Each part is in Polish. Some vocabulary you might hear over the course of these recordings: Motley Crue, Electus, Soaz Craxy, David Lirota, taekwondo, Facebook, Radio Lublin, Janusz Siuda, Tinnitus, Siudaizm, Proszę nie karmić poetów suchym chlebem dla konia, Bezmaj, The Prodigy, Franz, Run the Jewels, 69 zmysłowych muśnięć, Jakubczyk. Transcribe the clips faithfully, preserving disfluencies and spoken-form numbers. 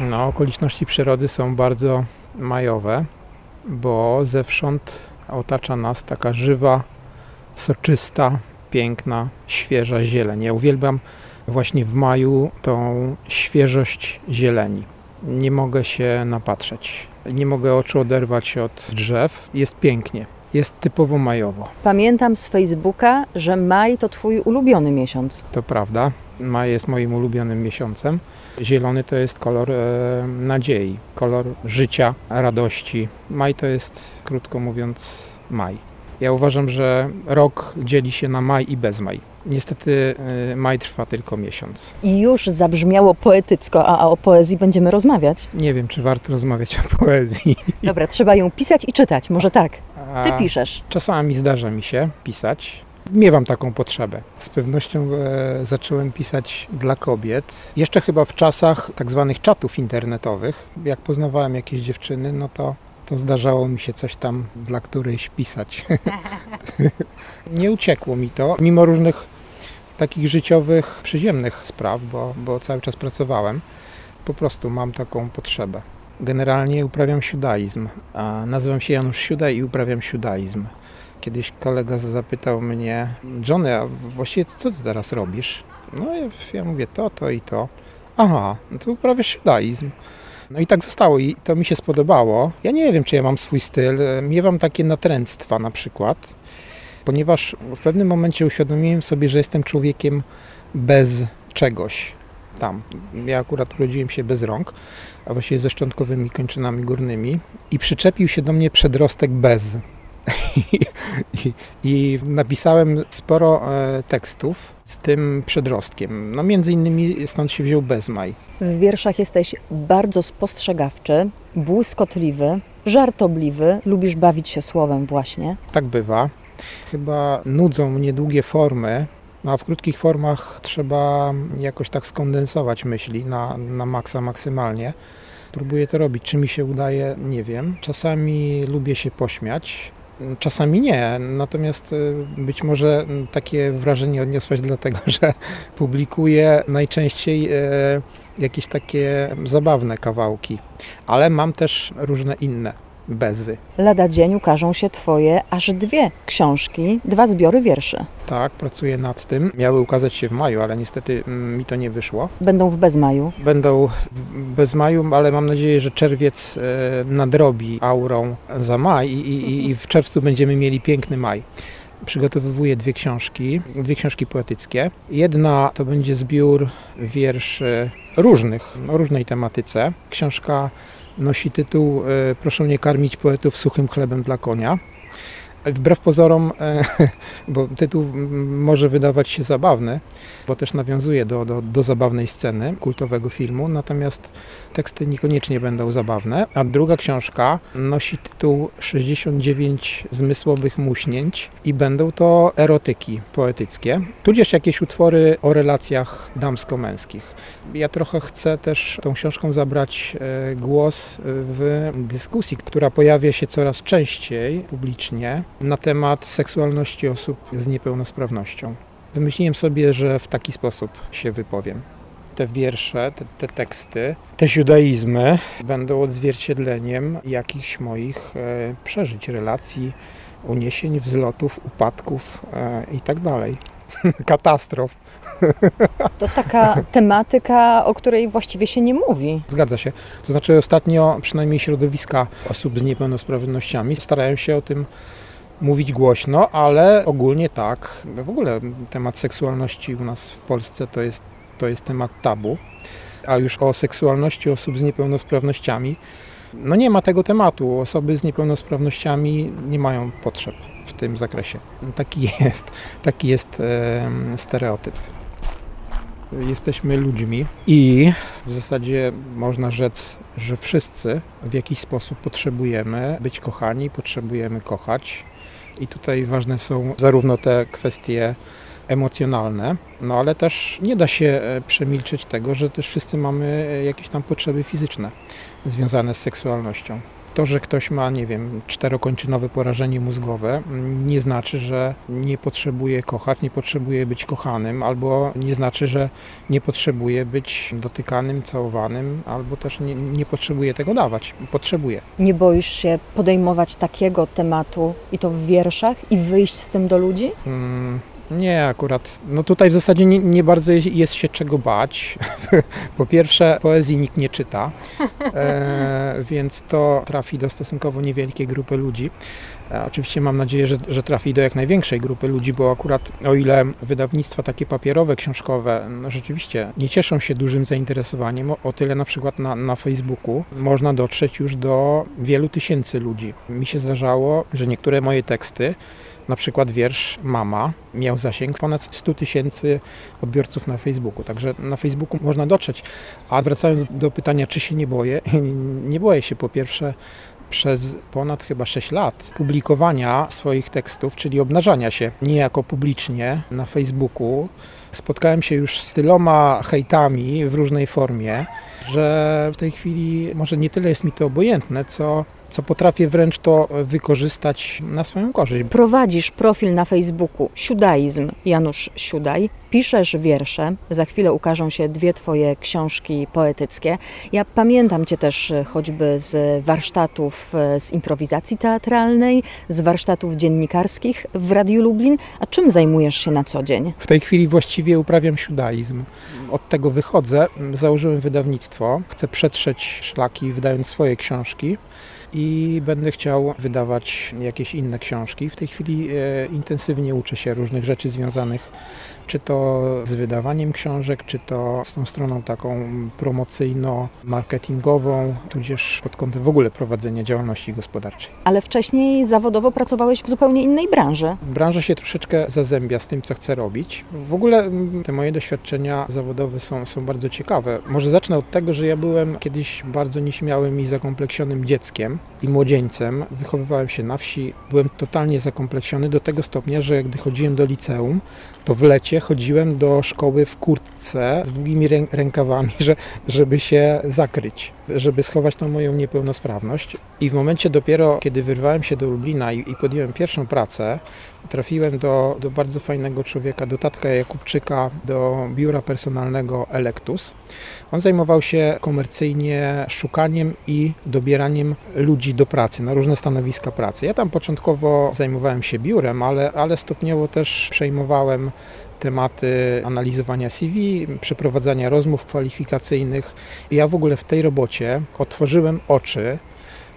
No, okoliczności przyrody są bardzo majowe, bo zewsząd otacza nas taka żywa, soczysta, piękna, świeża zieleń. Ja uwielbiam właśnie w maju tą świeżość zieleni. Nie mogę się napatrzeć, nie mogę oczu oderwać od drzew. Jest pięknie, jest typowo majowo. Pamiętam z Facebooka, że maj to twój ulubiony miesiąc. To prawda, maj jest moim ulubionym miesiącem. Zielony to jest kolor e, nadziei, kolor życia, radości. Maj to jest, krótko mówiąc, maj. Ja uważam, że rok dzieli się na maj i bezmaj. Niestety y, maj trwa tylko miesiąc. I już zabrzmiało poetycko, a, a o poezji będziemy rozmawiać. Nie wiem, czy warto rozmawiać o poezji. Dobra, trzeba ją pisać i czytać, może tak. A ty piszesz. Czasami zdarza mi się pisać. Miewam taką potrzebę. Z pewnością e, zacząłem pisać dla kobiet. Jeszcze chyba w czasach tak zwanych czatów internetowych. Jak poznawałem jakieś dziewczyny, no to to zdarzało mi się coś tam dla którejś pisać. Nie uciekło mi to, mimo różnych takich życiowych, przyziemnych spraw, bo, bo cały czas pracowałem. Po prostu mam taką potrzebę. Generalnie uprawiam siudaizm. A nazywam się Janusz Siuda i uprawiam siudaizm. Kiedyś kolega zapytał mnie: Johnny, a właściwie co ty teraz robisz? No ja, ja mówię to, to i to. Aha, no to uprawiasz siudaizm. No i tak zostało i to mi się spodobało. Ja nie wiem, czy ja mam swój styl. Miewam takie natręctwa na przykład, ponieważ w pewnym momencie uświadomiłem sobie, że jestem człowiekiem bez czegoś tam. Ja akurat urodziłem się bez rąk, a właściwie ze szczątkowymi kończynami górnymi i przyczepił się do mnie przedrostek bez. I, i, I napisałem sporo e, tekstów z tym przedrostkiem. No między innymi stąd się wziął Bezmaj. W wierszach jesteś bardzo spostrzegawczy, błyskotliwy, żartobliwy. Lubisz bawić się słowem właśnie. Tak bywa. Chyba nudzą mnie długie formy, no a w krótkich formach trzeba jakoś tak skondensować myśli na, na maksa, maksymalnie. Próbuję to robić. Czy mi się udaje? Nie wiem. Czasami lubię się pośmiać. Czasami nie, natomiast być może takie wrażenie odniosłaś dlatego, że publikuję najczęściej jakieś takie zabawne kawałki, ale mam też różne inne bezy. Lada dzień ukażą się twoje aż dwie książki, dwa zbiory wierszy. Tak, pracuję nad tym. Miały ukazać się w maju, ale niestety mi to nie wyszło. Będą w bezmaju. Będą w bezmaju, ale mam nadzieję, że czerwiec nadrobi aurą za maj i, i, i w czerwcu będziemy mieli piękny maj. Przygotowywuję dwie książki, dwie książki poetyckie. Jedna to będzie zbiór wierszy różnych, o różnej tematyce. Książka nosi tytuł Proszę nie karmić poetów suchym chlebem dla konia. Wbrew pozorom, bo tytuł może wydawać się zabawny, bo też nawiązuje do, do, do zabawnej sceny kultowego filmu, natomiast teksty niekoniecznie będą zabawne. A druga książka nosi tytuł sześćdziesiąt dziewięć zmysłowych muśnięć i będą to erotyki poetyckie, tudzież jakieś utwory o relacjach damsko-męskich. Ja trochę chcę też tą książką zabrać głos w dyskusji, która pojawia się coraz częściej publicznie, na temat seksualności osób z niepełnosprawnością. Wymyśliłem sobie, że w taki sposób się wypowiem. Te wiersze, te, te teksty, te siudaizmy będą odzwierciedleniem jakichś moich e, przeżyć, relacji, uniesień, wzlotów, upadków e, i tak dalej. Katastrof. To taka tematyka, o której właściwie się nie mówi. Zgadza się. To znaczy ostatnio przynajmniej środowiska osób z niepełnosprawnościami starają się o tym mówić głośno, ale ogólnie tak. W ogóle temat seksualności u nas w Polsce to jest, to jest temat tabu, a już o seksualności osób z niepełnosprawnościami no nie ma tego tematu. Osoby z niepełnosprawnościami nie mają potrzeb w tym zakresie. Taki jest, taki jest e, stereotyp. Jesteśmy ludźmi i w zasadzie można rzec, że wszyscy w jakiś sposób potrzebujemy być kochani, potrzebujemy kochać. I tutaj ważne są zarówno te kwestie emocjonalne, no ale też nie da się przemilczeć tego, że też wszyscy mamy jakieś tam potrzeby fizyczne związane z seksualnością. To, że ktoś ma, nie wiem, czterokończynowe porażenie mózgowe, nie znaczy, że nie potrzebuje kochać, nie potrzebuje być kochanym, albo nie znaczy, że nie potrzebuje być dotykanym, całowanym, albo też nie, nie potrzebuje tego dawać. Potrzebuje. Nie boisz się podejmować takiego tematu i to w wierszach i wyjść z tym do ludzi? Hmm. Nie, akurat. No tutaj w zasadzie nie, nie bardzo jest, jest się czego bać. Po pierwsze, poezji nikt nie czyta, e, więc to trafi do stosunkowo niewielkiej grupy ludzi. E, oczywiście mam nadzieję, że, że trafi do jak największej grupy ludzi, bo akurat o ile wydawnictwa takie papierowe, książkowe, no rzeczywiście nie cieszą się dużym zainteresowaniem, o, o tyle na przykład na, na Facebooku można dotrzeć już do wielu tysięcy ludzi. Mi się zdarzało, że niektóre moje teksty, na przykład wiersz Mama miał zasięg ponad stu tysięcy odbiorców na Facebooku, także na Facebooku można dotrzeć. A wracając do pytania, czy się nie boję, nie boję się. Po pierwsze, przez ponad chyba sześć lat publikowania swoich tekstów, czyli obnażania się niejako publicznie na Facebooku, spotkałem się już z tyloma hejtami w różnej formie, że w tej chwili może nie tyle jest mi to obojętne, co, co potrafię wręcz to wykorzystać na swoją korzyść. Prowadzisz profil na Facebooku Siudaizm, Janusz Siudaj, piszesz wiersze, za chwilę ukażą się dwie twoje książki poetyckie. Ja pamiętam cię też choćby z warsztatów z improwizacji teatralnej, z warsztatów dziennikarskich w Radiu Lublin. A czym zajmujesz się na co dzień? W tej chwili właściwie uprawiam siudaizm. Od tego wychodzę, założyłem wydawnictwo. Chcę przetrzeć szlaki, wydając swoje książki, i będę chciał wydawać jakieś inne książki. W tej chwili e, intensywnie uczę się różnych rzeczy związanych czy to z wydawaniem książek, czy to z tą stroną taką promocyjno-marketingową, tudzież pod kątem w ogóle prowadzenia działalności gospodarczej. Ale wcześniej zawodowo pracowałeś w zupełnie innej branży. Branża się troszeczkę zazębia z tym, co chcę robić. W ogóle te moje doświadczenia zawodowe są, są bardzo ciekawe. Może zacznę od tego, że ja byłem kiedyś bardzo nieśmiałym i zakompleksionym dzieckiem i młodzieńcem. Wychowywałem się na wsi, byłem totalnie zakompleksiony do tego stopnia, że gdy chodziłem do liceum, to w lecie chodziłem do szkoły w kurtce z długimi rękawami, że, żeby się zakryć, żeby schować tą moją niepełnosprawność. I w momencie dopiero, kiedy wyrwałem się do Lublina i, i podjąłem pierwszą pracę, trafiłem do, do bardzo fajnego człowieka, do Tatka Jakubczyka, do biura personalnego Electus. On zajmował się komercyjnie szukaniem i dobieraniem ludzi do pracy, na różne stanowiska pracy. Ja tam początkowo zajmowałem się biurem, ale, ale stopniowo też przejmowałem tematy analizowania C V, przeprowadzania rozmów kwalifikacyjnych. Ja w ogóle w tej robocie otworzyłem oczy,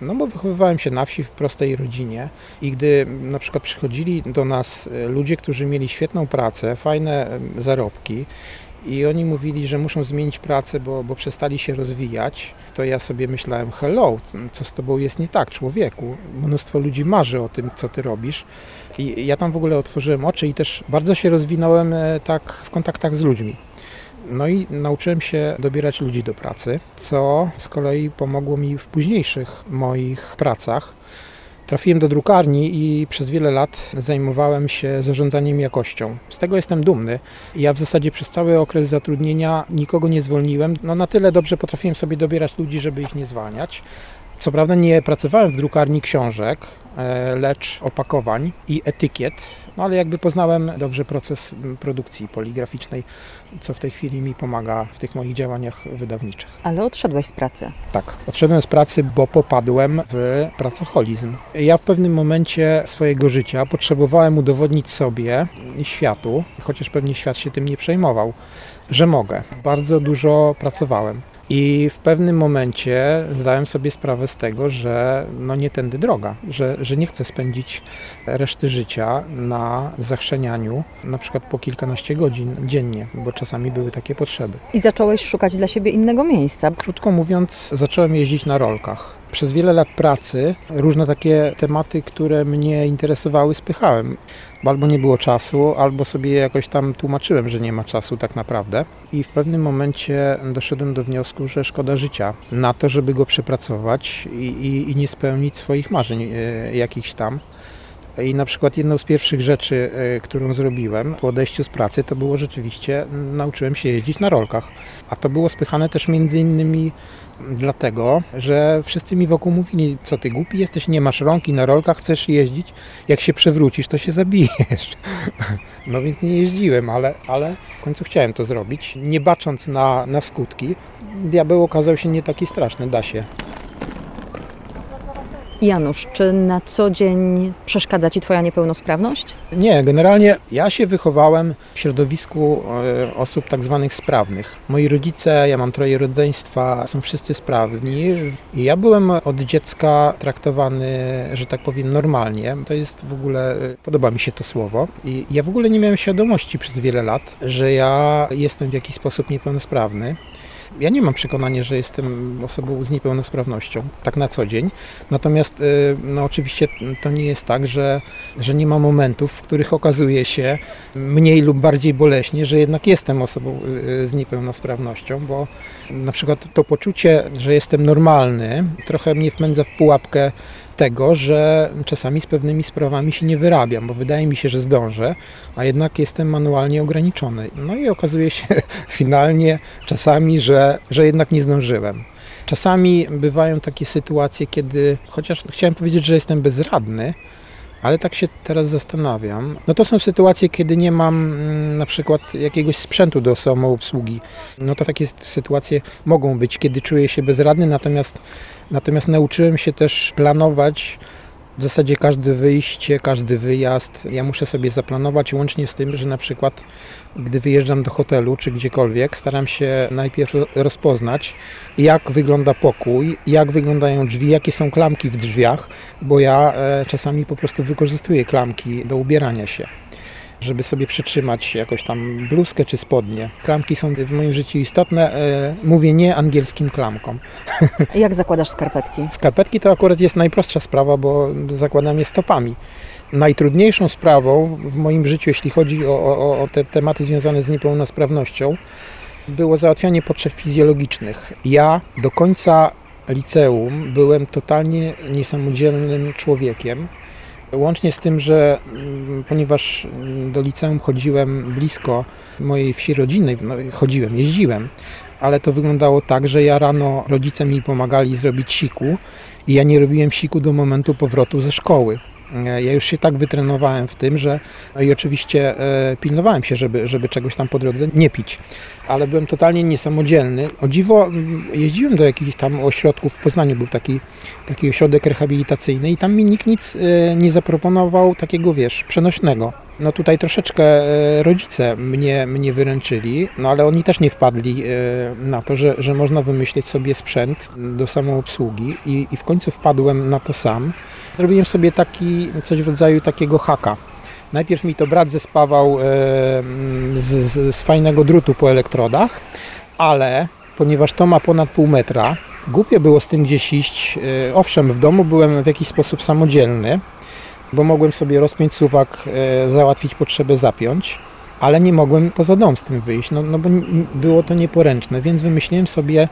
no bo wychowywałem się na wsi, w prostej rodzinie, i gdy na przykład przychodzili do nas ludzie, którzy mieli świetną pracę, fajne zarobki, i oni mówili, że muszą zmienić pracę, bo, bo przestali się rozwijać, to ja sobie myślałem, hello, co z tobą jest nie tak, człowieku? Mnóstwo ludzi marzy o tym, co ty robisz. I ja tam w ogóle otworzyłem oczy i też bardzo się rozwinąłem tak w kontaktach z ludźmi. No i nauczyłem się dobierać ludzi do pracy, co z kolei pomogło mi w późniejszych moich pracach. Trafiłem do drukarni i przez wiele lat zajmowałem się zarządzaniem jakością. Z tego jestem dumny. Ja w zasadzie przez cały okres zatrudnienia nikogo nie zwolniłem. No na tyle dobrze potrafiłem sobie dobierać ludzi, żeby ich nie zwalniać. Co prawda nie pracowałem w drukarni książek, lecz opakowań i etykiet, no ale jakby poznałem dobrze proces produkcji poligraficznej, co w tej chwili mi pomaga w tych moich działaniach wydawniczych. Ale odszedłeś z pracy? Tak, odszedłem z pracy, bo popadłem w pracoholizm. Ja w pewnym momencie swojego życia potrzebowałem udowodnić sobie i światu, chociaż pewnie świat się tym nie przejmował, że mogę. Bardzo dużo pracowałem. I w pewnym momencie zdałem sobie sprawę z tego, że no nie tędy droga, że, że nie chcę spędzić reszty życia na zachrzenianiu, na przykład po kilkanaście godzin dziennie, bo czasami były takie potrzeby. I zacząłeś szukać dla siebie innego miejsca? Krótko mówiąc, zacząłem jeździć na rolkach. Przez wiele lat pracy różne takie tematy, które mnie interesowały, spychałem. Albo nie było czasu, albo sobie jakoś tam tłumaczyłem, że nie ma czasu tak naprawdę. I w pewnym momencie doszedłem do wniosku, że szkoda życia na to, żeby go przepracować i, i, i nie spełnić swoich marzeń y, jakichś tam. I na przykład jedną z pierwszych rzeczy, którą zrobiłem po odejściu z pracy, to było rzeczywiście, nauczyłem się jeździć na rolkach. A to było spychane też między innymi dlatego, że wszyscy mi wokół mówili, co ty głupi jesteś, nie masz rąk i na rolkach chcesz jeździć, jak się przewrócisz, to się zabijesz. No więc nie jeździłem, ale, ale w końcu chciałem to zrobić. Nie bacząc na, na skutki, diabeł okazał się nie taki straszny, da się. Janusz, czy na co dzień przeszkadza ci twoja niepełnosprawność? Nie, generalnie ja się wychowałem w środowisku osób tak zwanych sprawnych. Moi rodzice, ja mam troje rodzeństwa, są wszyscy sprawni i ja byłem od dziecka traktowany, że tak powiem, normalnie. To jest w ogóle, podoba mi się to słowo i ja w ogóle nie miałem świadomości przez wiele lat, że ja jestem w jakiś sposób niepełnosprawny. Ja nie mam przekonania, że jestem osobą z niepełnosprawnością, tak na co dzień. Natomiast no, oczywiście to nie jest tak, że, że nie ma momentów, w których okazuje się mniej lub bardziej boleśnie, że jednak jestem osobą z niepełnosprawnością, bo na przykład to poczucie, że jestem normalny, trochę mnie wpędza w pułapkę tego, że czasami z pewnymi sprawami się nie wyrabiam, bo wydaje mi się, że zdążę, a jednak jestem manualnie ograniczony. No i okazuje się finalnie czasami, że, że jednak nie zdążyłem. Czasami bywają takie sytuacje, kiedy, chociaż chciałem powiedzieć, że jestem bezradny, ale tak się teraz zastanawiam. No to są sytuacje, kiedy nie mam na przykład jakiegoś sprzętu do samoobsługi. No to takie sytuacje mogą być, kiedy czuję się bezradny, natomiast, natomiast nauczyłem się też planować w zasadzie każde wyjście, każdy wyjazd. Ja muszę sobie zaplanować, łącznie z tym, że na przykład gdy wyjeżdżam do hotelu czy gdziekolwiek, staram się najpierw rozpoznać, jak wygląda pokój, jak wyglądają drzwi, jakie są klamki w drzwiach, bo ja czasami po prostu wykorzystuję klamki do ubierania się, żeby sobie przytrzymać jakąś tam bluzkę czy spodnie. Klamki są w moim życiu istotne. Mówię nie angielskim klamkom. Jak zakładasz skarpetki? Skarpetki to akurat jest najprostsza sprawa, bo zakładam je stopami. Najtrudniejszą sprawą w moim życiu, jeśli chodzi o, o, o te tematy związane z niepełnosprawnością, było załatwianie potrzeb fizjologicznych. Ja do końca liceum byłem totalnie niesamodzielnym człowiekiem. Łącznie z tym, że ponieważ do liceum chodziłem blisko mojej wsi rodzinnej, no, chodziłem, jeździłem, ale to wyglądało tak, że ja rano rodzice mi pomagali zrobić siku i ja nie robiłem siku do momentu powrotu ze szkoły. Ja już się tak wytrenowałem w tym, że no i oczywiście e, pilnowałem się, żeby, żeby czegoś tam po drodze nie pić, ale byłem totalnie niesamodzielny. O dziwo jeździłem do jakichś tam ośrodków, w Poznaniu był taki, taki ośrodek rehabilitacyjny i tam mi nikt nic e, nie zaproponował takiego, wiesz, przenośnego. No tutaj troszeczkę e, rodzice mnie, mnie wyręczyli, no ale oni też nie wpadli e, na to, że, że można wymyślić sobie sprzęt do samoobsługi i, i w końcu wpadłem na to sam. Zrobiłem sobie taki, coś w rodzaju takiego haka. Najpierw mi to brat zespawał e, z, z, z fajnego drutu po elektrodach, ale ponieważ to ma ponad pół metra, głupio było z tym gdzieś iść. E, owszem, w domu byłem w jakiś sposób samodzielny, bo mogłem sobie rozpiąć suwak, e, załatwić potrzebę zapiąć, ale nie mogłem poza dom z tym wyjść, no, no bo było to nieporęczne, więc wymyśliłem sobie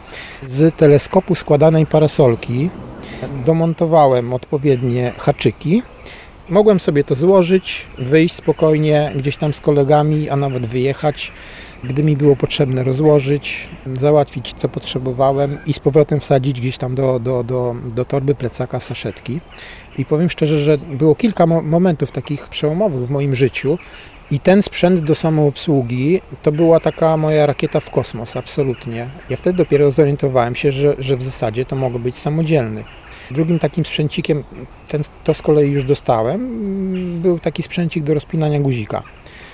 z teleskopu składanej parasolki. Domontowałem odpowiednie haczyki, mogłem sobie to złożyć, wyjść spokojnie gdzieś tam z kolegami, a nawet wyjechać, gdy mi było potrzebne rozłożyć, załatwić co potrzebowałem i z powrotem wsadzić gdzieś tam do, do, do, do torby, plecaka, saszetki. I powiem szczerze, że było kilka mo- momentów takich przełomowych w moim życiu i ten sprzęt do samoobsługi to była taka moja rakieta w kosmos, absolutnie. Ja wtedy dopiero zorientowałem się, że, że w zasadzie to mogę być samodzielny. Drugim takim sprzęcikiem, ten, to z kolei już dostałem, był taki sprzęcik do rozpinania guzika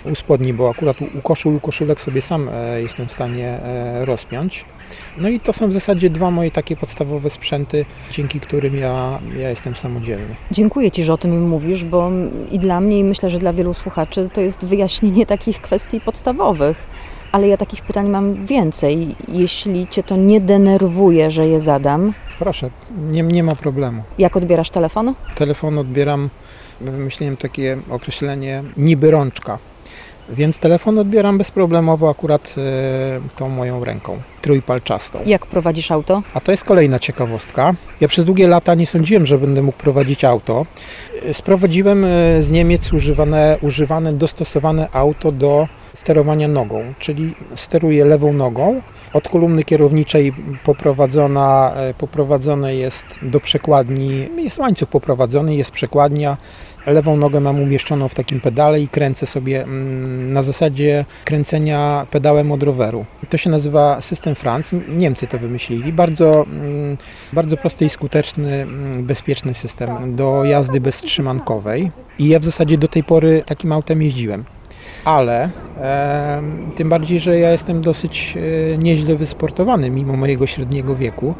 u spodni, bo akurat u koszul, u koszulek sobie sam e, jestem w stanie e, rozpiąć. No i to są w zasadzie dwa moje takie podstawowe sprzęty, dzięki którym ja, ja jestem samodzielny. Dziękuję ci, że o tym mówisz, bo i dla mnie, i myślę, że dla wielu słuchaczy to jest wyjaśnienie takich kwestii podstawowych. Ale ja takich pytań mam więcej. Jeśli cię to nie denerwuje, że je zadam... Proszę, nie, nie ma problemu. Jak odbierasz telefon? Telefon odbieram, wymyśliłem takie określenie niby rączka. Więc telefon odbieram bezproblemowo akurat y, tą moją ręką, trójpalczastą. Jak prowadzisz auto? A to jest kolejna ciekawostka. Ja przez długie lata nie sądziłem, że będę mógł prowadzić auto. Sprowadziłem z Niemiec używane, używane dostosowane auto do sterowania nogą, czyli steruję lewą nogą. Od kolumny kierowniczej poprowadzona, poprowadzone jest do przekładni, jest łańcuch poprowadzony, jest przekładnia. Lewą nogę mam umieszczoną w takim pedale i kręcę sobie na zasadzie kręcenia pedałem od roweru. To się nazywa system Franz. Niemcy to wymyślili. Bardzo, bardzo prosty i skuteczny, bezpieczny system do jazdy beztrzymankowej. I ja w zasadzie do tej pory takim autem jeździłem. Ale e, tym bardziej, że ja jestem dosyć e, nieźle wysportowany mimo mojego średniego wieku,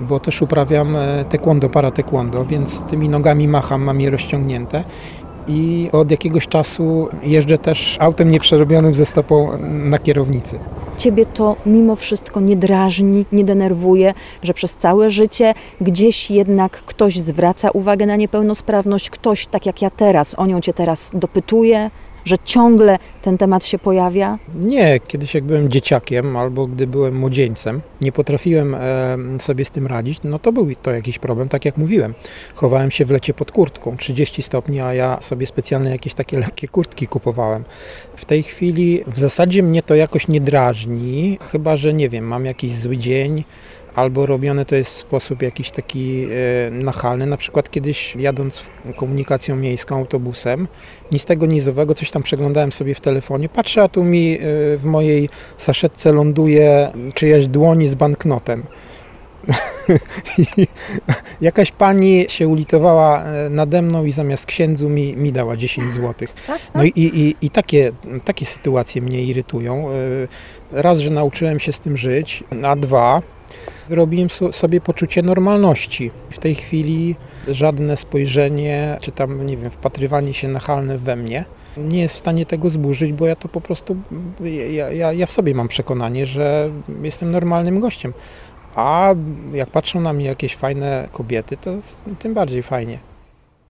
bo też uprawiam e, taekwondo, para taekwondo, więc tymi nogami macham, mam je rozciągnięte i od jakiegoś czasu jeżdżę też autem nieprzerobionym ze stopą na kierownicy. Ciebie to mimo wszystko nie drażni, nie denerwuje, że przez całe życie gdzieś jednak ktoś zwraca uwagę na niepełnosprawność, ktoś tak jak ja teraz, o nią cię teraz dopytuje, że ciągle ten temat się pojawia? Nie, kiedyś jak byłem dzieciakiem albo gdy byłem młodzieńcem, nie potrafiłem e, sobie z tym radzić, no to był to jakiś problem, tak jak mówiłem. Chowałem się w lecie pod kurtką, trzydzieści stopni, a ja sobie specjalne jakieś takie lekkie kurtki kupowałem. W tej chwili w zasadzie mnie to jakoś nie drażni, chyba że nie wiem, mam jakiś zły dzień, albo robione to jest w sposób jakiś taki e, nachalny. Na przykład kiedyś jadąc komunikacją miejską, autobusem, nic tego, nic owego, coś tam przeglądałem sobie w telefonie. Patrzę, a tu mi e, w mojej saszetce ląduje czyjaś dłoń z banknotem. I jakaś pani się ulitowała nade mną i zamiast księdzu mi, mi dała dziesięć złotych. No i, i, i takie, takie sytuacje mnie irytują. E, raz, że nauczyłem się z tym żyć, a dwa... Robiłem sobie poczucie normalności. W tej chwili żadne spojrzenie, czy tam, nie wiem, wpatrywanie się nachalne we mnie nie jest w stanie tego zburzyć, bo ja to po prostu, ja, ja, ja w sobie mam przekonanie, że jestem normalnym gościem. A jak patrzą na mnie jakieś fajne kobiety, to tym bardziej fajnie.